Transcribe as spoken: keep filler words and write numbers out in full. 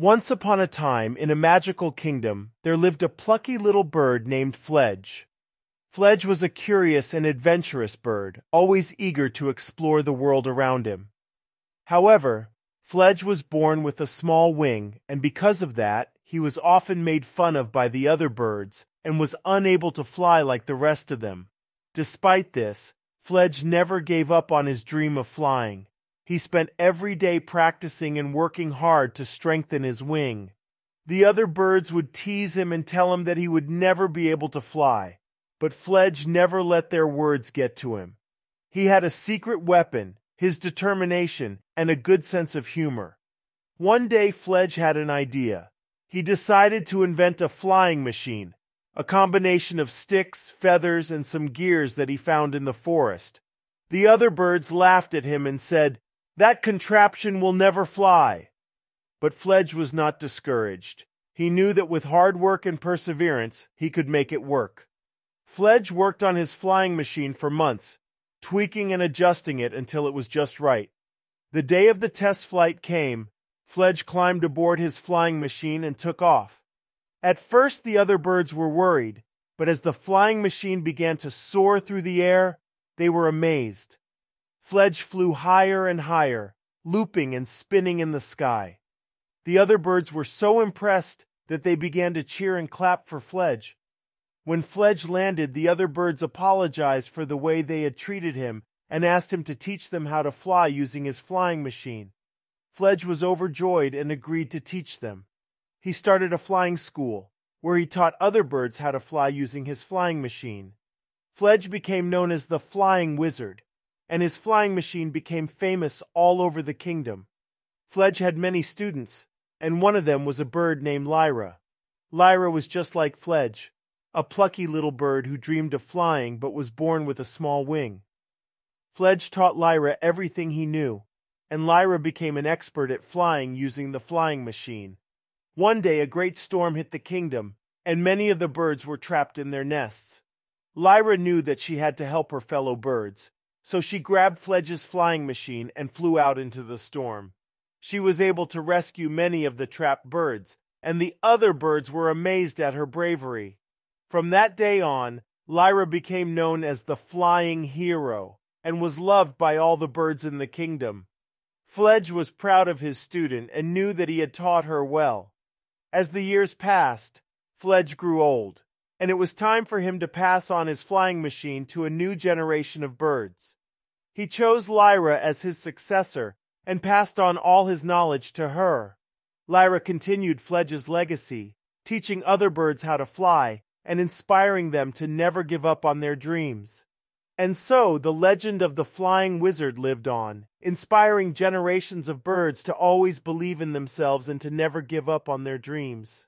Once upon a time, in a magical kingdom, there lived a plucky little bird named Fledge. Fledge was a curious and adventurous bird, always eager to explore the world around him. However, Fledge was born with a small wing, and because of that, he was often made fun of by the other birds, and was unable to fly like the rest of them. Despite this, Fledge never gave up on his dream of flying. He spent every day practicing and working hard to strengthen his wing. The other birds would tease him and tell him that he would never be able to fly, but Fledge never let their words get to him. He had a secret weapon, his determination, and a good sense of humor. One day Fledge had an idea. He decided to invent a flying machine, a combination of sticks, feathers, and some gears that he found in the forest. The other birds laughed at him and said, "That contraption will never fly." But Fledge was not discouraged. He knew that with hard work and perseverance, he could make it work. Fledge worked on his flying machine for months, tweaking and adjusting it until it was just right. The day of the test flight came. Fledge climbed aboard his flying machine and took off. At first, the other birds were worried, but as the flying machine began to soar through the air, they were amazed. Fledge flew higher and higher, looping and spinning in the sky. The other birds were so impressed that they began to cheer and clap for Fledge. When Fledge landed, the other birds apologized for the way they had treated him and asked him to teach them how to fly using his flying machine. Fledge was overjoyed and agreed to teach them. He started a flying school, where he taught other birds how to fly using his flying machine. Fledge became known as the Flying Wizard, and his flying machine became famous all over the kingdom. Fledge had many students, and one of them was a bird named Lyra. Lyra was just like Fledge, a plucky little bird who dreamed of flying but was born with a small wing. Fledge taught Lyra everything he knew, and Lyra became an expert at flying using the flying machine. One day a great storm hit the kingdom, and many of the birds were trapped in their nests. Lyra knew that she had to help her fellow birds, so she grabbed Fledge's flying machine and flew out into the storm. She was able to rescue many of the trapped birds, and the other birds were amazed at her bravery. From that day on, Lyra became known as the Flying Hero, and was loved by all the birds in the kingdom. Fledge was proud of his student and knew that he had taught her well. As the years passed, Fledge grew old, and it was time for him to pass on his flying machine to a new generation of birds. He chose Lyra as his successor and passed on all his knowledge to her. Lyra continued Fledge's legacy, teaching other birds how to fly and inspiring them to never give up on their dreams. And so the legend of the Flying Wizard lived on, inspiring generations of birds to always believe in themselves and to never give up on their dreams.